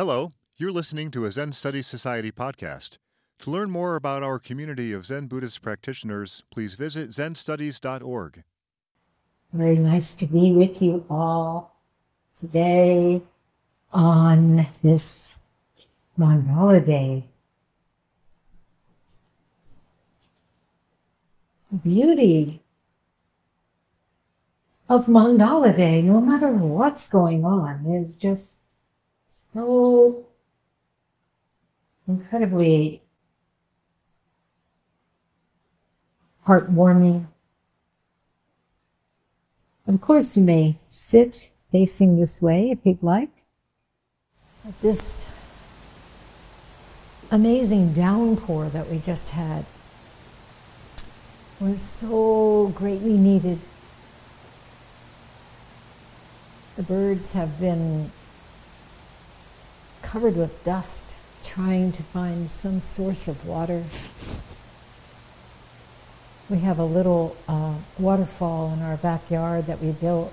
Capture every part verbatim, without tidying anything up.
Hello, you're listening to a Zen Studies Society podcast. To learn more about our community of Zen Buddhist practitioners, please visit zen studies dot org. Very nice to be with you all today on this Mandala Day. The beauty of Mandala Day, no matter what's going on, is just so incredibly heartwarming. Of course, you may sit facing this way if you'd like. But this amazing downpour that we just had was so greatly needed. The birds have been covered with dust, trying to find some source of water. We have a little uh, waterfall in our backyard that we built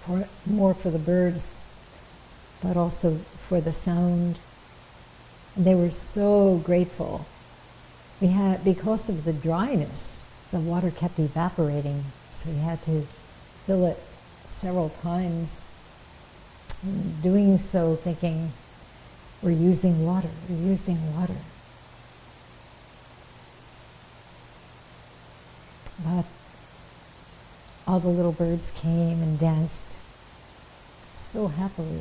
for, more for the birds, but also for the sound. And they were so grateful. We had, because of the dryness, the water kept evaporating, so we had to fill it several times. Doing so thinking, we're using water, we're using water. But all the little birds came and danced so happily.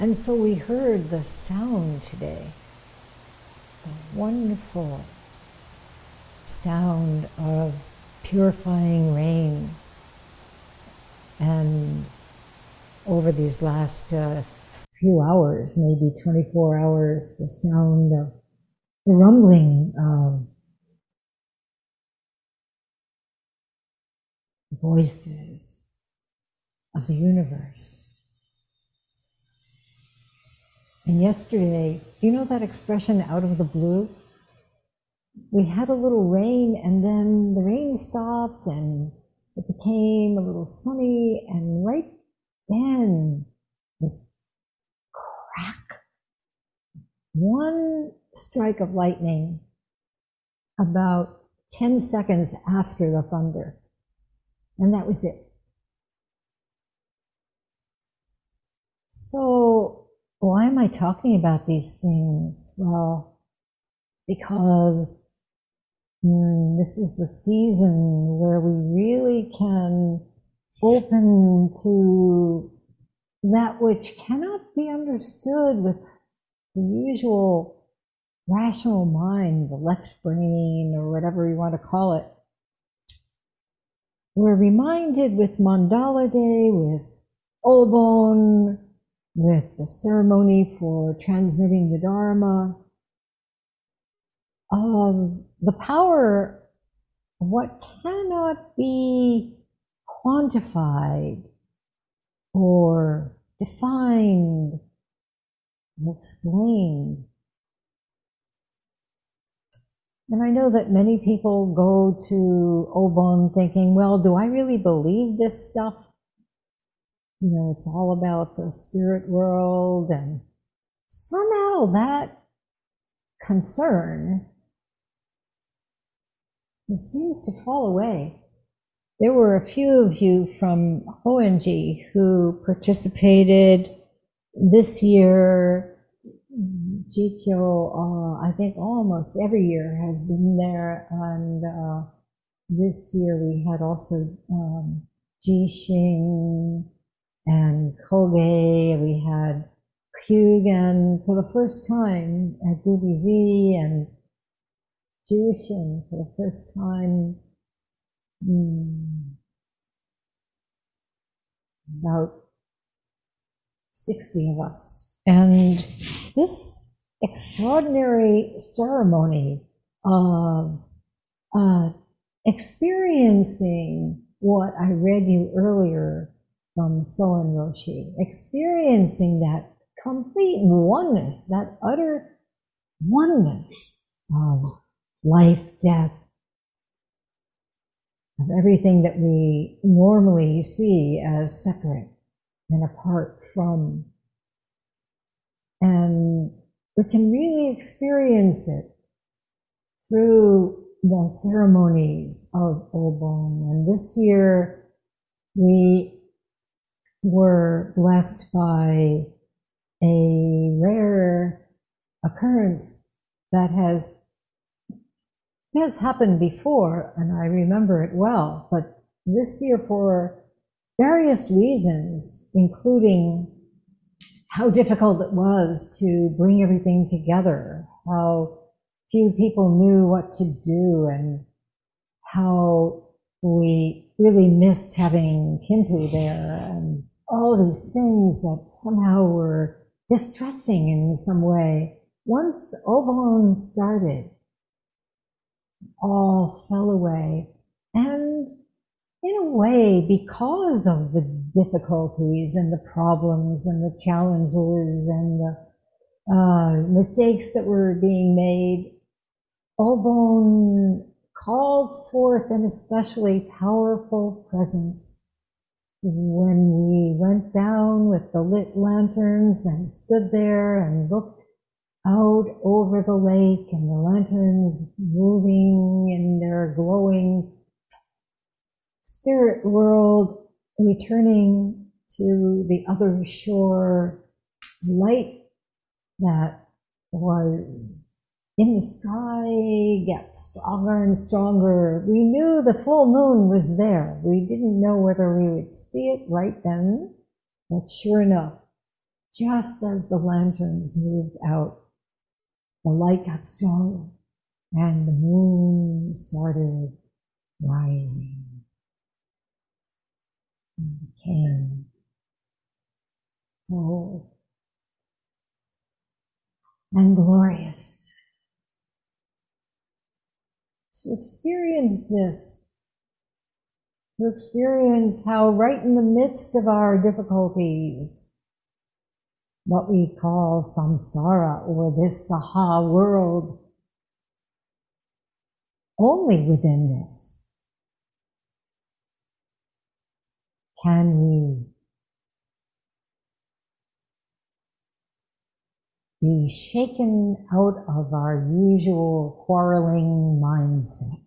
And so we heard the sound today, the wonderful sound of purifying rain. And over these last uh, few hours, maybe twenty-four hours, the sound of the rumbling of voices of the universe. And yesterday, you know that expression, out of the blue? We had a little rain, and then the rain stopped, and it became a little sunny, and right then, this crack, one strike of lightning about ten seconds after the thunder, and that was it. So why am I talking about these things? Well, because mm, this is the season where we really can open to that which cannot be understood with the usual rational mind, the left brain, or whatever you want to call it. We're reminded with Mandala Day, with Obon, with the ceremony for transmitting the Dharma, of the power of what cannot be quantified or defined and explained. And I know that many people go to Obon thinking, well, do I really believe this stuff? You know, it's all about the spirit world, and somehow that concern seems to fall away. There were a few of you from Hoengi who participated this year. Jikyo, uh, I think almost every year has been there, and uh, this year we had also um, Jixing and Kogei. We had Kyugen for the first time at D B Z, and Jixing for the first time Mm, about sixty of us. And this extraordinary ceremony of uh, experiencing what I read you earlier from Soen Roshi, experiencing that complete oneness, that utter oneness of life, death, of everything that we normally see as separate and apart from but can really experience it through the ceremonies of Obon. And this year we were blessed by a rare occurrence that has has happened before, and I remember it well, but this year for various reasons, including how difficult it was to bring everything together, how few people knew what to do, and how we really missed having Kimpu there, and all these things that somehow were distressing in some way. Once Obon started, all fell away, and in a way, because of the difficulties and the problems and the challenges and the uh, mistakes that were being made, Obon called forth an especially powerful presence. When we went down with the lit lanterns and stood there and looked out over the lake and the lanterns moving in their glowing spirit world, returning to the other shore, light that was in the sky got stronger and stronger. We knew the full moon was there. We didn't know whether we would see it right then, but sure enough, just as the lanterns moved out, the light got stronger and the moon started rising. Became whole and glorious. To experience this, to experience how right in the midst of our difficulties, what we call samsara or this saha world, only within this can we be shaken out of our usual quarreling mindset?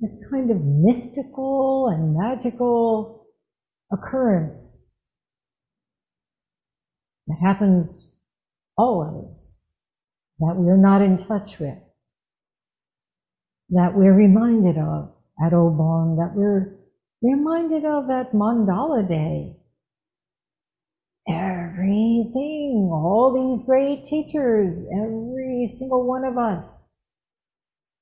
This kind of mystical and magical occurrence that happens always, that we're not in touch with, that we're reminded of at Obon, that we're reminded of at Mandala Day. Everything, all these great teachers, every single one of us,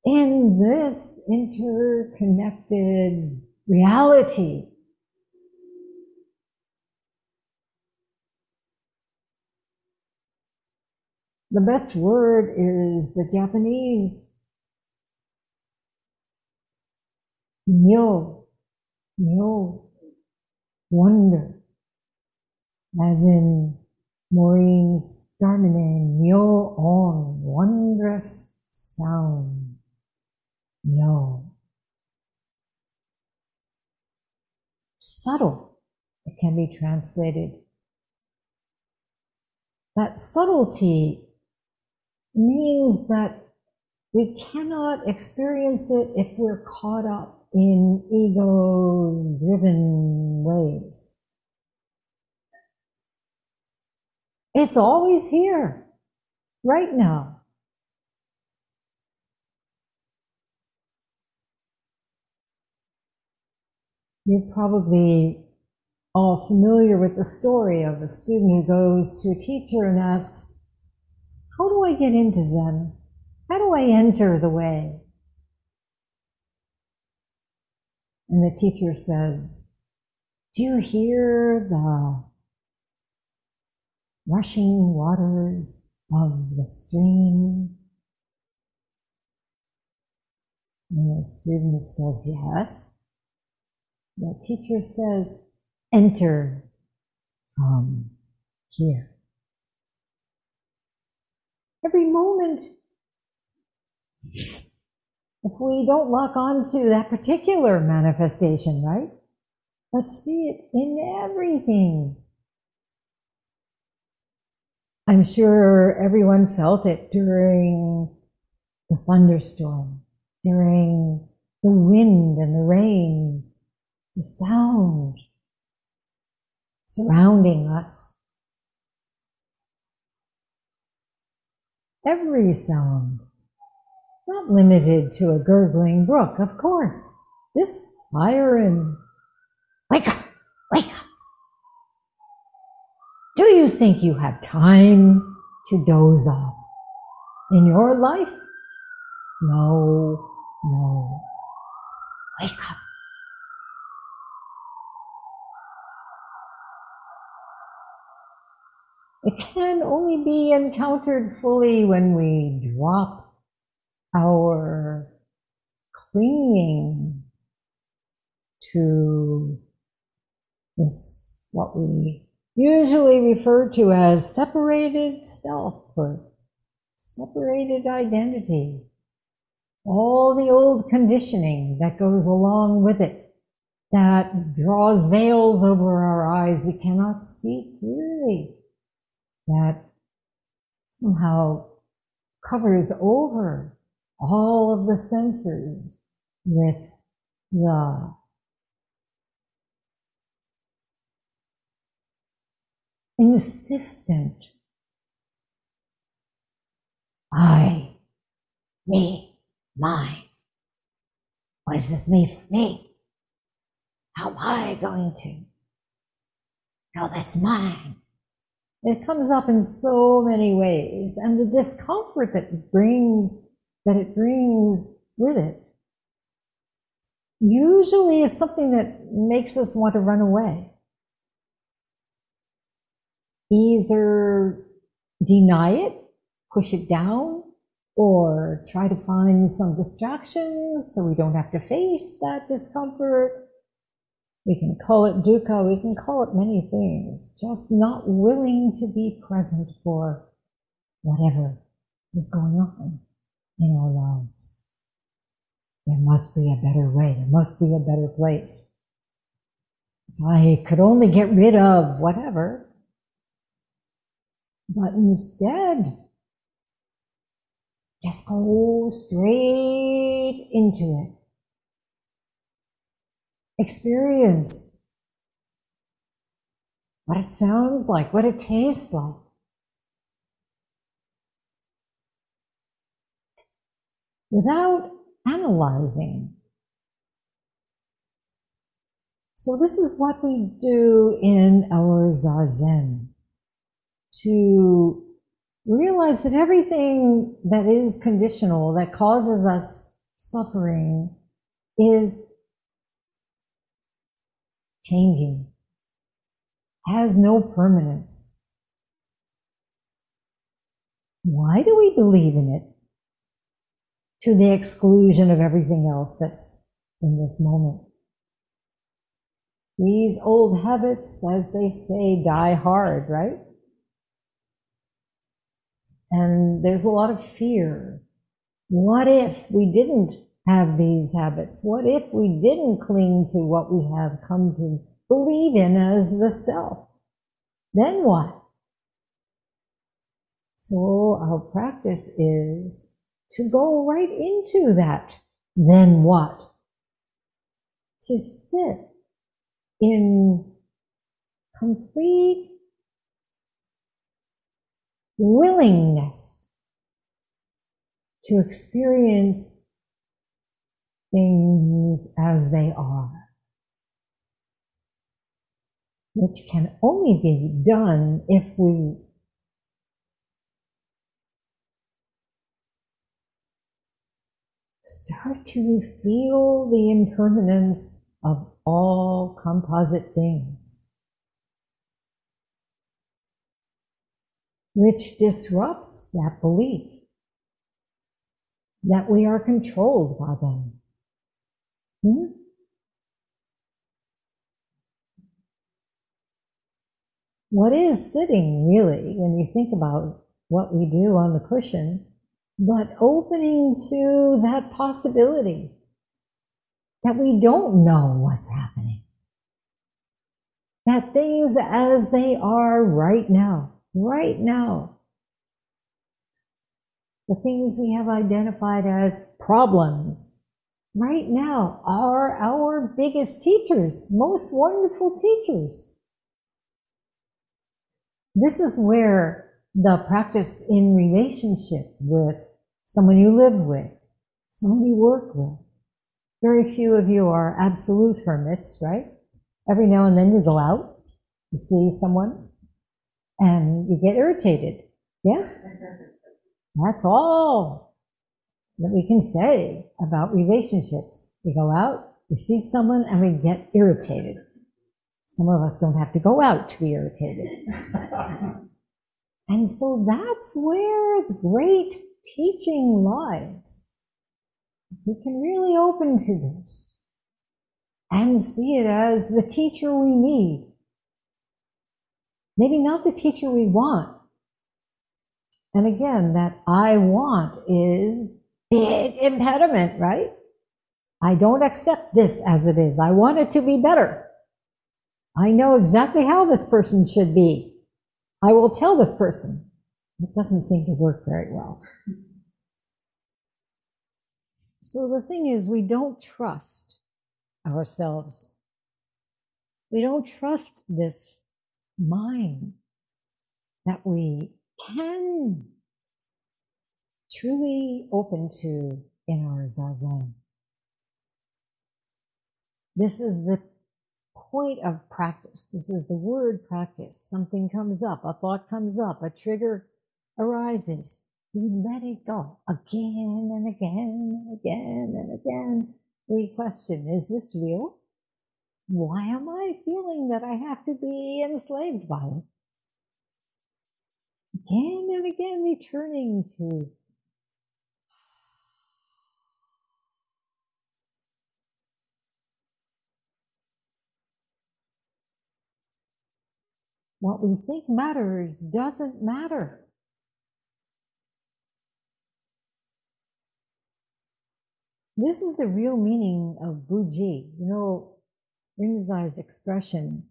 in this interconnected reality, the best word is the Japanese nyo, nyo, wonder, as in Maureen's Dharma name, nyo on, wondrous sound, nyo. Subtle, it can be translated. That subtlety means that we cannot experience it if we're caught up in ego-driven ways. It's always here, right now. You're probably all familiar with the story of a student who goes to a teacher and asks, how do I get into Zen? How do I enter the way? And the teacher says, do you hear the rushing waters of the stream? And the student says, yes. The teacher says, enter from here. Every moment if we don't lock on to that particular manifestation, right? Let's see it in everything. I'm sure everyone felt it during the thunderstorm, during the wind and the rain, the sound surrounding us. Every sound, not limited to a gurgling brook, of course. This siren, wake up, wake up. Do you think you have time to doze off in your life? No, no, wake up. It can only be encountered fully when we drop our clinging to this, what we usually refer to as separated self or separated identity, all the old conditioning that goes along with it, that draws veils over our eyes. We cannot see clearly. That somehow covers over all of the senses with the insistent I, me, mine. What does this mean for me? How am I going to? No, that's mine. It comes up in so many ways, and the discomfort that it brings, that it brings with it, usually is something that makes us want to run away. Either deny it, push it down, or try to find some distractions so we don't have to face that discomfort. We can call it dukkha, we can call it many things, just not willing to be present for whatever is going on in our lives. There must be a better way, there must be a better place. If I could only get rid of whatever, but instead, just go straight into it. Experience what it sounds like, what it tastes like. Without analyzing. So this is what we do in our zazen, to realize that everything that is conditional, that causes us suffering, is changing, has no permanence. Why do we believe in it to the exclusion of everything else that's in this moment? These old habits, as they say, die hard, right? And there's a lot of fear. What if we didn't have these habits? What if we didn't cling to what we have come to believe in as the self? Then what? So our practice is to go right into that then what? To sit in complete willingness to experience things as they are, which can only be done if we start to feel the impermanence of all composite things, which disrupts that belief that we are controlled by them. Hmm? What is sitting, really, when you think about what we do on the cushion, but opening to that possibility that we don't know what's happening, that things as they are right now, right now, the things we have identified as problems right now are our biggest teachers, most wonderful teachers. This is where the practice in relationship with someone you live with, someone you work with. Very few of you are absolute hermits, right? Every now and then you go out, you see someone, and you get irritated. Yes? That's all that we can say about relationships. We go out, we see someone, and we get irritated. Some of us don't have to go out to be irritated. And so that's where the great teaching lies. We can really open to this and see it as the teacher we need. Maybe not the teacher we want. And again, that I want is big impediment, right? I don't accept this as it is. I want it to be better. I know exactly how this person should be. I will tell this person. It doesn't seem to work very well. So the thing is, we don't trust ourselves. We don't trust this mind that we can truly open to in our zazen. This is the point of practice. This is the word practice. Something comes up, a thought comes up, a trigger arises. We let it go again and again and again and again. We question, is this real? Why am I feeling that I have to be enslaved by it? Again and again, returning to what we think matters doesn't matter. This is the real meaning of Buji. You know, Rinzai's expression.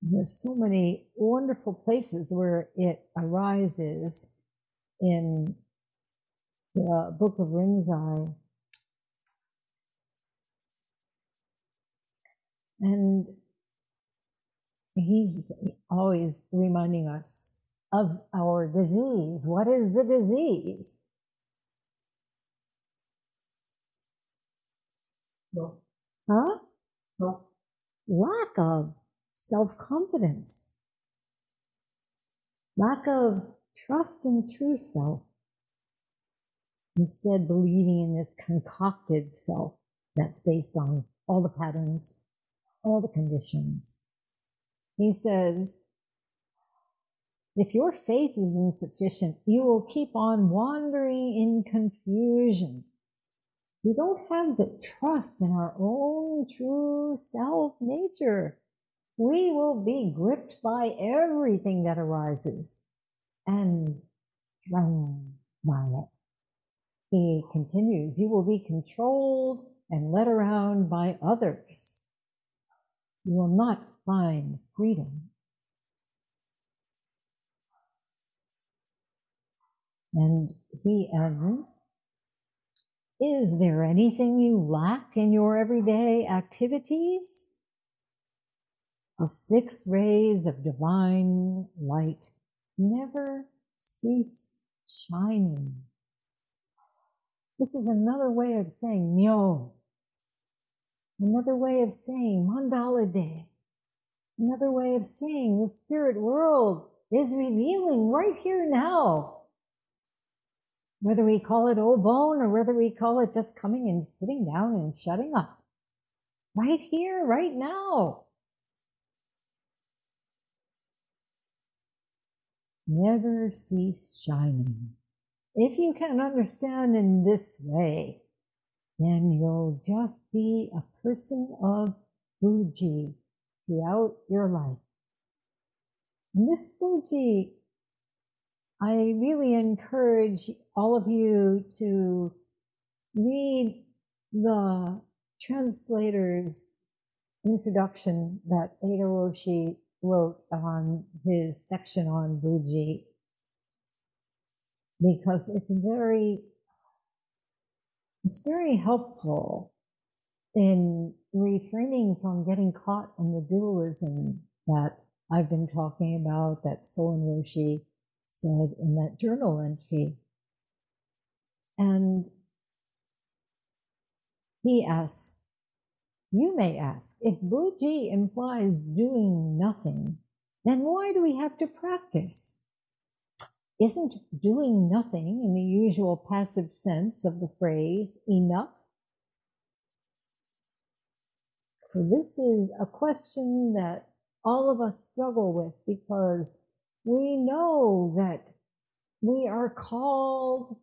There's so many wonderful places where it arises in the Book of Rinzai. And he's always reminding us of our disease. What is the disease? No. Huh? No. Lack of self-confidence. Lack of trust in true self. Instead, believing in this concocted self that's based on all the patterns, all the conditions. He says, if your faith is insufficient, you will keep on wandering in confusion. We don't have the trust in our own true self nature. We will be gripped by everything that arises and run by it. He continues, you will be controlled and led around by others. You will not find freedom. And he ends, is there anything you lack in your everyday activities? The six rays of divine light never cease shining. This is another way of saying nyo. Another way of saying Mandala Day. Another way of saying the spirit world is revealing right here now. Whether we call it Obon or whether we call it just coming and sitting down and shutting up. Right here, right now. Never cease shining. If you can understand in this way, then you'll just be a person of Buji throughout your life. And this Buji I really encourage all of you to read the translator's introduction that Eido Roshi wrote on his section on Buji, because it's very, it's very helpful in refraining from getting caught in the dualism that I've been talking about, that Solon Roshi said in that journal entry. And he asks, you may ask, if Buji implies doing nothing, then why do we have to practice? Isn't doing nothing in the usual passive sense of the phrase enough? So this is a question that all of us struggle with, because we know that we are called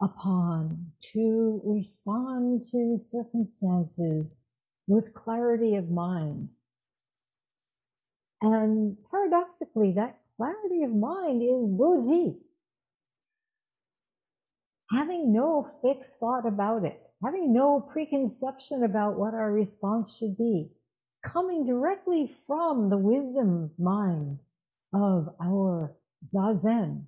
upon to respond to circumstances with clarity of mind. And paradoxically, that clarity of mind is bodhi. Having no fixed thought about it, having no preconception about what our response should be, coming directly from the wisdom mind of our zazen,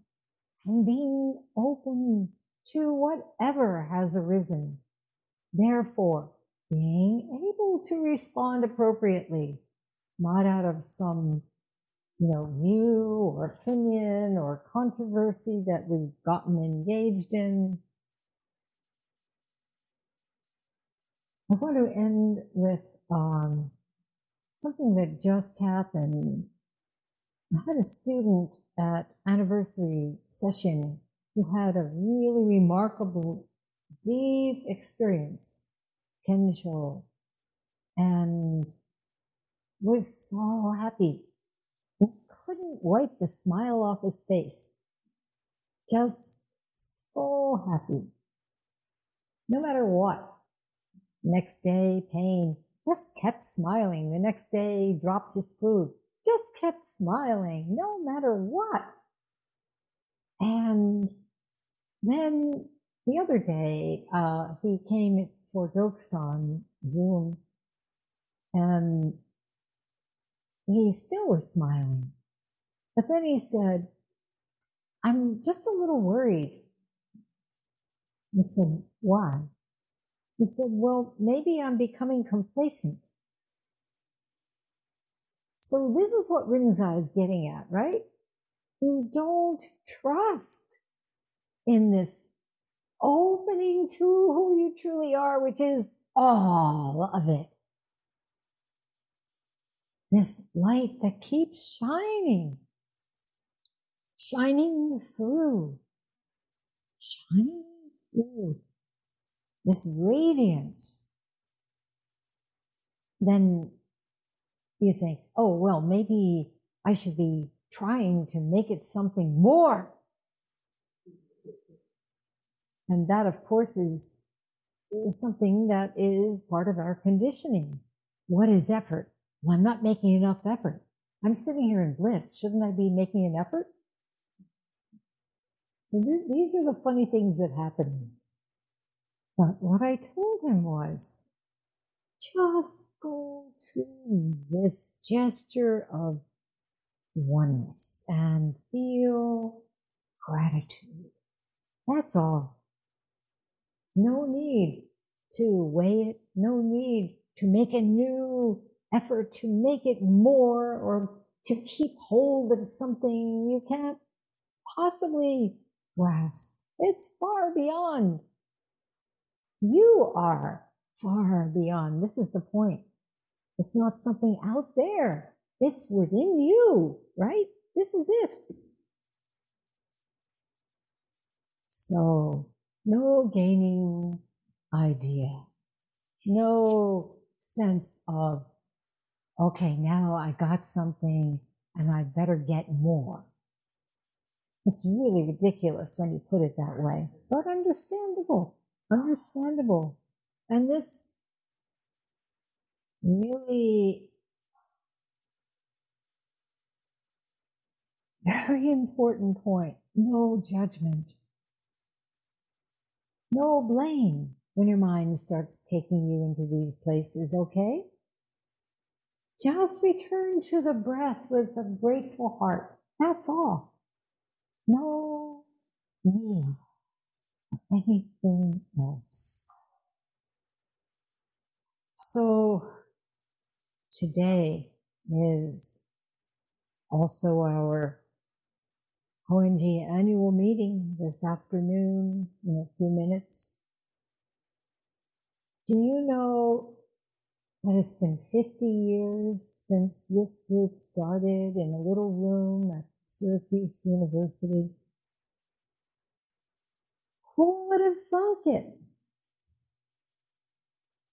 and being open to whatever has arisen. Therefore, being able to respond appropriately, not out of some, you know, view or opinion or controversy that we've gotten engaged in. I want to end with um, something that just happened. I had a student at anniversary session who had a really remarkable, deep experience, Kensho, and was so happy. He couldn't wipe the smile off his face. Just so happy. No matter what. Next day, pain. Just kept smiling. The next day, dropped his food. Just kept smiling, no matter what. And then the other day, uh, he came for jokes on Zoom, and he still was smiling. But then he said, I'm just a little worried. I said, why? He said, well, maybe I'm becoming complacent. So this is what Rinzai is getting at, right? You don't trust in this opening to who you truly are, which is all of it. This light that keeps shining, shining through, shining through, this radiance. Then you think, oh, well, maybe I should be trying to make it something more. And that, of course, is, is something that is part of our conditioning. What is effort? Well, I'm not making enough effort. I'm sitting here in bliss. Shouldn't I be making an effort? So th- these are the funny things that happen. But what I told him was, just go to this gesture of oneness and feel gratitude. That's all. No need to weigh it. No need to make a new effort to make it more or to keep hold of something you can't possibly grasp. It's far beyond. You are far beyond. This is the point. It's not something out there. It's within you, right? This is it. So, no gaining idea. No sense of, okay, now I got something and I better get more. It's really ridiculous when you put it that way, but understandable, understandable. And this really very important point no judgment, no blame when your mind starts taking you into these places, okay? Just return to the breath with a grateful heart. That's all. No need of anything else. So today is also our Hoengi annual meeting this afternoon in a few minutes. Do you know that it's been fifty years since this group started in a little room at Syracuse University? Who would have thunk it?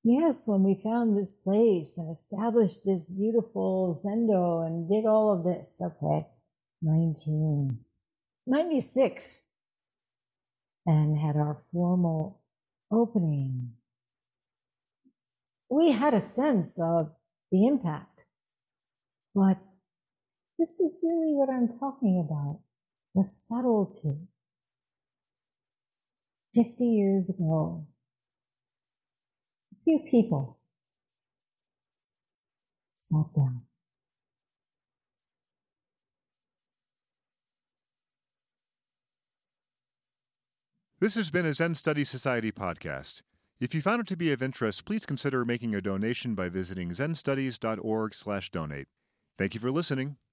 Yes, when we found this place and established this beautiful Zendo and did all of this, okay, nineteen ninety-six, and had our formal opening, we had a sense of the impact. But this is really what I'm talking about, the subtlety. fifty years ago, a few people sat down. This has been a Zen Studies Society podcast. If you found it to be of interest, please consider making a donation by visiting zen studies dot org slash donate. Thank you for listening.